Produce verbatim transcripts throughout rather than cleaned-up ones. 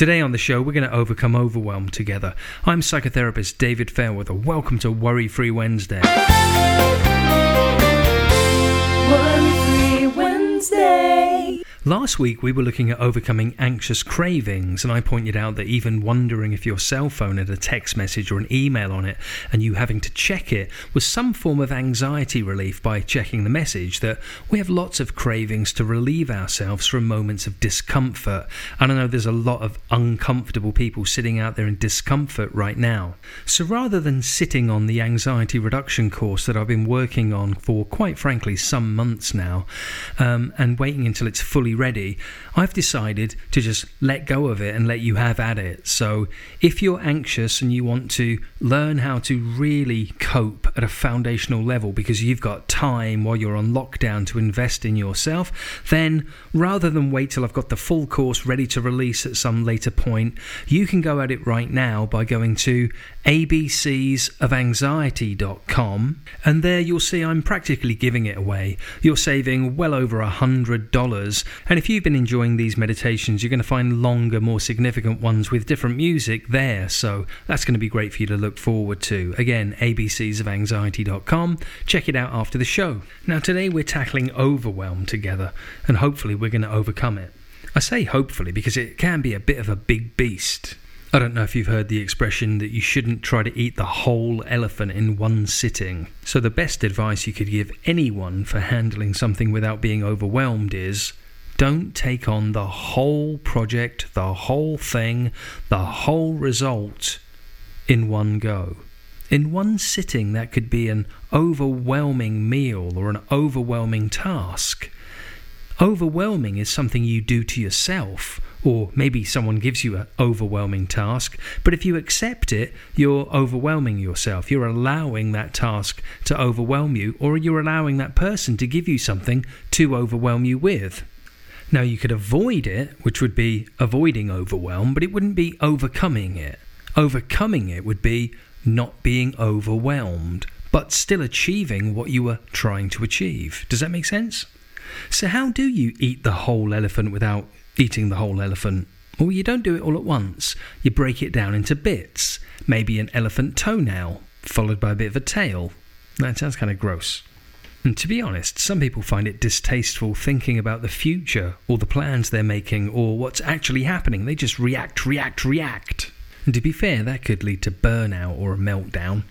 Today on the show, we're going to overcome overwhelm together. I'm psychotherapist David Fairweather. Welcome to Worry-Free Wednesday. Worry-Free Wednesday. Last week, we were looking at overcoming anxious cravings, and I pointed out that even wondering if your cell phone had a text message or an email on it and you having to check it was some form of anxiety relief by checking the message, that we have lots of cravings to relieve ourselves from moments of discomfort. And I know there's a lot of uncomfortable people sitting out there in discomfort right now. So rather than sitting on the anxiety reduction course that I've been working on for, quite frankly, some months now, um, and waiting until it's fully ready, I've decided to just let go of it and let you have at it. So if you're anxious and you want to learn how to really cope at a foundational level because you've got time while you're on lockdown to invest in yourself, then rather than wait till I've got the full course ready to release at some later point, you can go at it right now by going to A B Cs of anxiety dot com, and there you'll see I'm practically giving it away. You're saving well over a hundred dollars, and if you've been enjoying these meditations, you're going to find longer, more significant ones with different music there, so that's going to be great for you to look forward to. Again, A B Cs of anxiety dot com. Check it out after the show. Now today we're tackling overwhelm together, and hopefully we're going to overcome it. I say hopefully because it can be a bit of a big beast. I don't know if you've heard the expression that you shouldn't try to eat the whole elephant in one sitting. So the best advice you could give anyone for handling something without being overwhelmed is, don't take on the whole project, the whole thing, the whole result in one go. In one sitting, that could be an overwhelming meal or an overwhelming task. Overwhelming is something you do to yourself, or maybe someone gives you an overwhelming task, but if you accept it, you're overwhelming yourself. You're allowing that task to overwhelm you, or you're allowing that person to give you something to overwhelm you with. Now, you could avoid it, which would be avoiding overwhelm, but it wouldn't be overcoming it. Overcoming it would be not being overwhelmed, but still achieving what you were trying to achieve. Does that make sense? So how do you eat the whole elephant without eating the whole elephant? Well, you don't do it all at once. You break it down into bits. Maybe an elephant toenail, followed by a bit of a tail. That sounds kind of gross. And to be honest, some people find it distasteful thinking about the future or the plans they're making or what's actually happening. They just react, react, react. And to be fair, that could lead to burnout or a meltdown.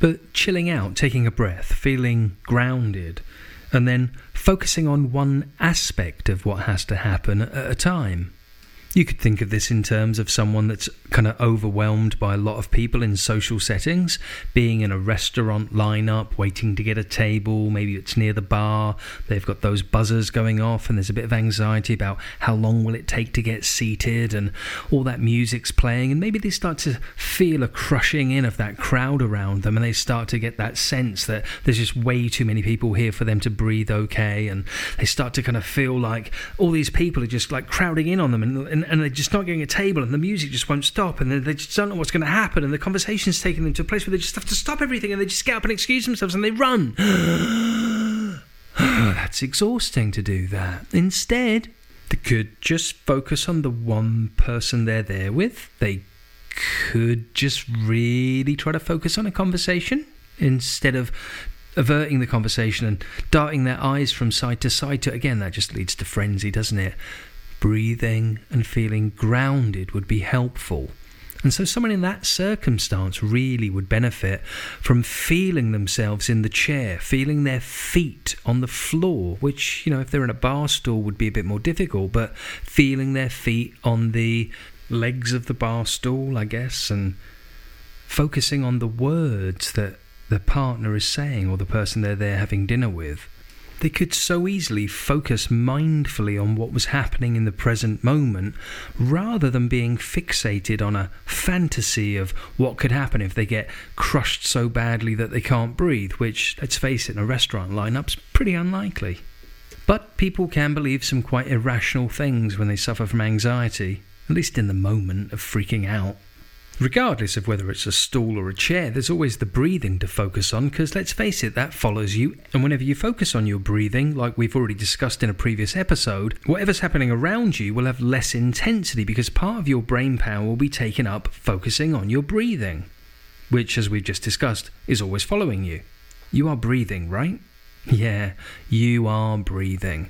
But chilling out, taking a breath, feeling grounded, and then focusing on one aspect of what has to happen at a time. You could think of this in terms of someone that's kind of overwhelmed by a lot of people in social settings, being in a restaurant lineup, waiting to get a table, maybe it's near the bar, they've got those buzzers going off and there's a bit of anxiety about how long will it take to get seated and all that music's playing, and maybe they start to feel a crushing in of that crowd around them and they start to get that sense that there's just way too many people here for them to breathe okay, and they start to kind of feel like all these people are just like crowding in on them and, and And, and they're just not getting a table and the music just won't stop and they just don't know what's going to happen and the conversation's taking them to a place where they just have to stop everything and they just get up and excuse themselves and they run. That's exhausting to do that. Instead, they could just focus on the one person they're there with. They could just really try to focus on a conversation instead of averting the conversation and darting their eyes from side to side. To again, that just leads to frenzy, doesn't it? Breathing and feeling grounded would be helpful. And so someone in that circumstance really would benefit from feeling themselves in the chair, feeling their feet on the floor, which, you know, if they're in a bar stool would be a bit more difficult, but feeling their feet on the legs of the bar stool, I guess, and focusing on the words that the partner is saying or the person they're there having dinner with. They could so easily focus mindfully on what was happening in the present moment rather than being fixated on a fantasy of what could happen if they get crushed so badly that they can't breathe, which, let's face it, in a restaurant lineup's pretty unlikely. But people can believe some quite irrational things when they suffer from anxiety, at least in the moment of freaking out. Regardless of whether it's a stool or a chair, there's always the breathing to focus on, because let's face it, that follows you. And whenever you focus on your breathing, like we've already discussed in a previous episode, whatever's happening around you will have less intensity because part of your brain power will be taken up focusing on your breathing, which, as we've just discussed, is always following you. You are breathing, right? Yeah, you are breathing.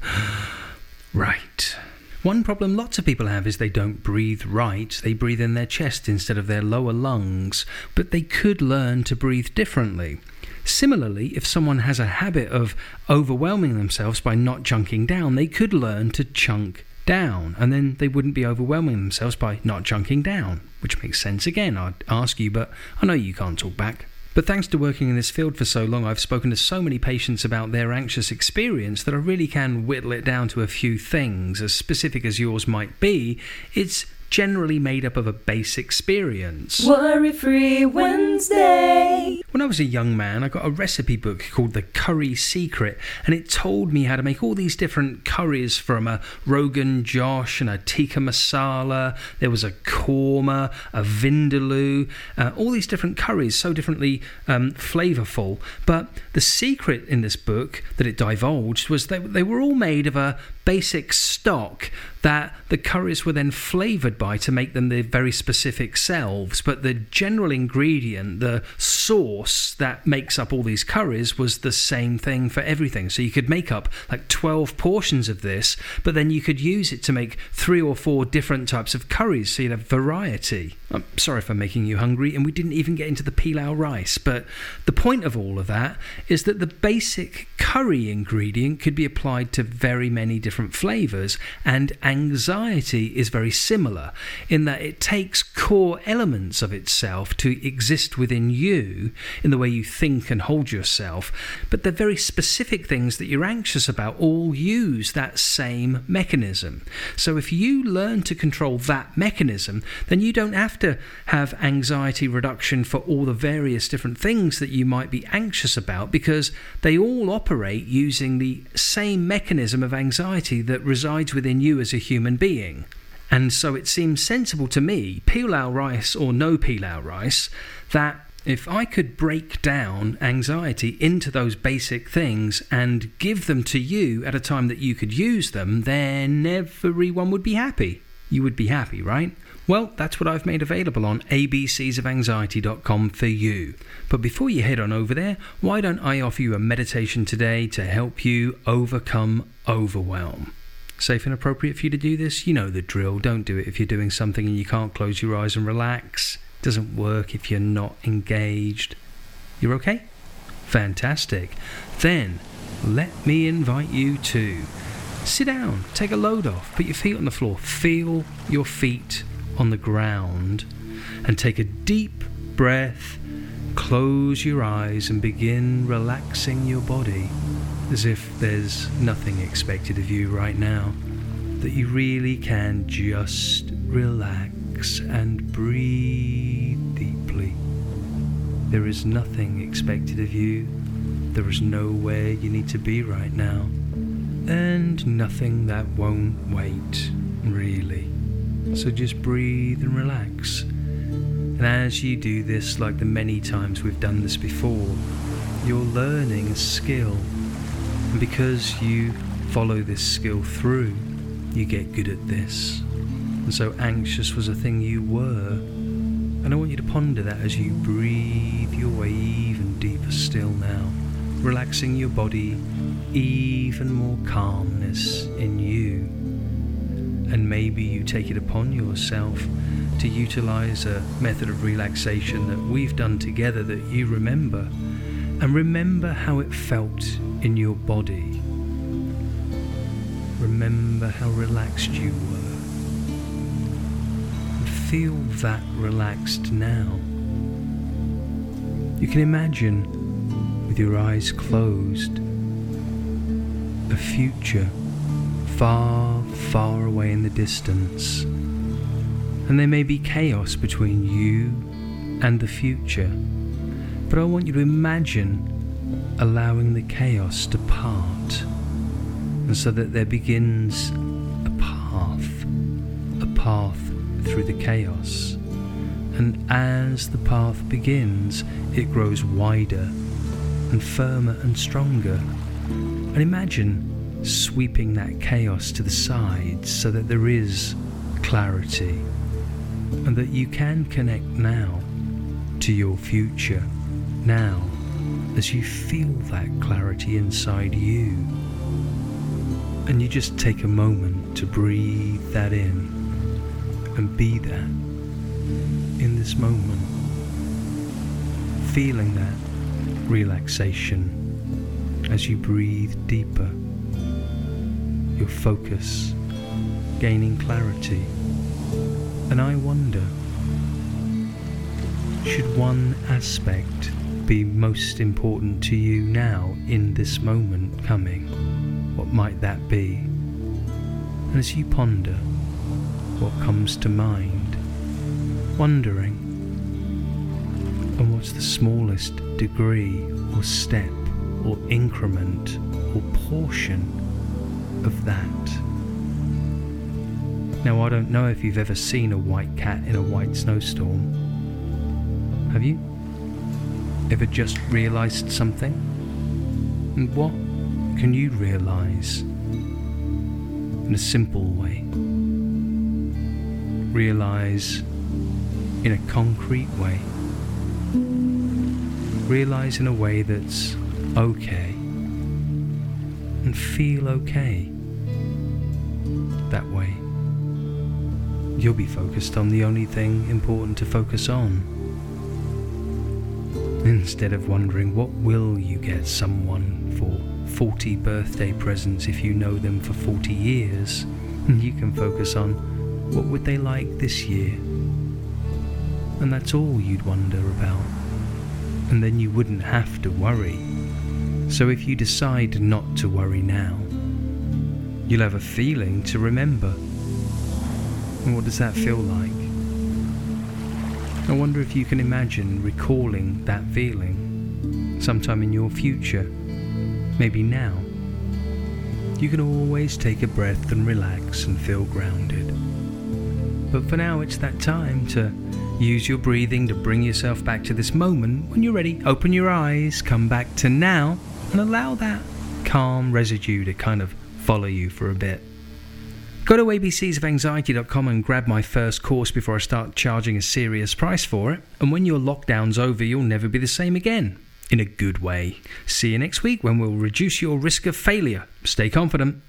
Right. One problem lots of people have is they don't breathe right. They breathe in their chest instead of their lower lungs, but they could learn to breathe differently. Similarly, if someone has a habit of overwhelming themselves by not chunking down, they could learn to chunk down, and then they wouldn't be overwhelming themselves by not chunking down, which makes sense. Again, I'd ask you, but I know you can't talk back. But thanks to working in this field for so long, I've spoken to so many patients about their anxious experience that I really can whittle it down to a few things. As specific as yours might be, it's generally made up of a base experience. Worry-Free Wednesday. When I was a young man, I got a recipe book called The Curry Secret, and it told me how to make all these different curries, from a Rogan Josh and a Tikka Masala. There was a Korma, a Vindaloo, uh, all these different curries, so differently um, flavourful. But the secret in this book that it divulged was that they were all made of a basic stock that the curries were then flavoured by to make them their very specific selves, but the general ingredient, the sauce that makes up all these curries, was the same thing for everything. So you could make up like twelve portions of this, but then you could use it to make three or four different types of curries, so you'd have variety. I'm sorry if I'm making you hungry, and we didn't even get into the pilau rice, but the point of all of that is that the basic curry ingredient could be applied to very many different flavours, and anxiety is very similar in that it takes core elements of itself to exist within you in the way you think and hold yourself, but the very specific things that you're anxious about all use that same mechanism. So if you learn to control that mechanism, then you don't have to have anxiety reduction for all the various different things that you might be anxious about, because they all operate using the same mechanism of anxiety that resides within you as a human being. And so it seems sensible to me, pilau rice or no pilau rice, that if I could break down anxiety into those basic things and give them to you at a time that you could use them, then everyone would be happy. You would be happy, right? Well, that's what I've made available on A B Cs of anxiety dot com for you. But before you head on over there, why don't I offer you a meditation today to help you overcome overwhelm? Safe and appropriate for you to do this? You know the drill. Don't do it if you're doing something and you can't close your eyes and relax. It doesn't work if you're not engaged. You're okay? Fantastic. Then, let me invite you to sit down, take a load off, put your feet on the floor, feel your feet on the ground, and take a deep breath. Close your eyes and begin relaxing your body as if there's nothing expected of you right now, that you really can just relax and breathe deeply. There is nothing expected of you. There is nowhere you need to be right now, and nothing that won't wait, really. So just breathe and relax. And as you do this, like the many times we've done this before, you're learning a skill. And because you follow this skill through, you get good at this. And so anxious was a thing you were. And I want you to ponder that as you breathe your way even deeper still now, relaxing your body, even more calmness in you. And maybe you take it upon yourself to utilize a method of relaxation that we've done together that you remember, and remember how it felt in your body. Remember how relaxed you were. And feel that relaxed now. You can imagine, with your eyes closed, a future far, far away in the distance, and there may be chaos between you and the future, but I want you to imagine allowing the chaos to part, and so that there begins a path, a path through the chaos, and as the path begins, it grows wider and firmer and stronger. And imagine sweeping that chaos to the side so that there is clarity and that you can connect now to your future, now as you feel that clarity inside you. And you just take a moment to breathe that in and be that in this moment, feeling that relaxation as you breathe deeper, your focus gaining clarity. And I wonder, should one aspect be most important to you now in this moment coming? What might that be? And as you ponder, what comes to mind? Wondering, and what's the smallest degree or step or increment or portion of that? Now, I don't know if you've ever seen a white cat in a white snowstorm. Have you? Ever just realized something? And what can you realize in a simple way? Realize in a concrete way. Realize in a way that's okay, and feel okay that way. You'll be focused on the only thing important to focus on, instead of wondering what will you get someone for forty birthday presents if you know them for forty years. You can focus on what would they like this year, and that's all you'd wonder about, and then you wouldn't have to worry. So if you decide not to worry now, you'll have a feeling to remember. And what does that feel like? I wonder if you can imagine recalling that feeling sometime in your future, maybe now. You can always take a breath and relax and feel grounded. But for now, it's that time to use your breathing to bring yourself back to this moment. When you're ready, open your eyes, come back to now, and allow that calm residue to kind of follow you for a bit. Go to A B Cs of Anxiety dot com and grab my first course before I start charging a serious price for it. And when your lockdown's over, you'll never be the same again. In a good way. See you next week when we'll reduce your risk of failure. Stay confident.